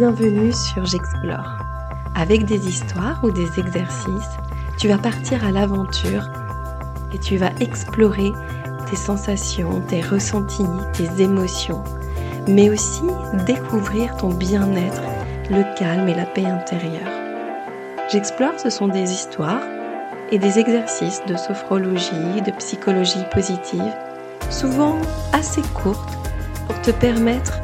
bienvenue sur J'explore. Avec des histoires ou des exercices, tu vas partir à l'aventure et tu vas explorer tes sensations, tes ressentis, tes émotions, mais aussi découvrir ton bien-être, le calme et la paix intérieure. J'explore, ce sont des histoires et des exercices de sophrologie, de psychologie positive, souvent assez courtes pour te permettre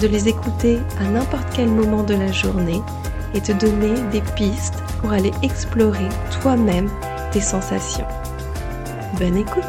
de les écouter à n'importe quel moment de la journée et te donner des pistes pour aller explorer toi-même tes sensations. Bonne écoute!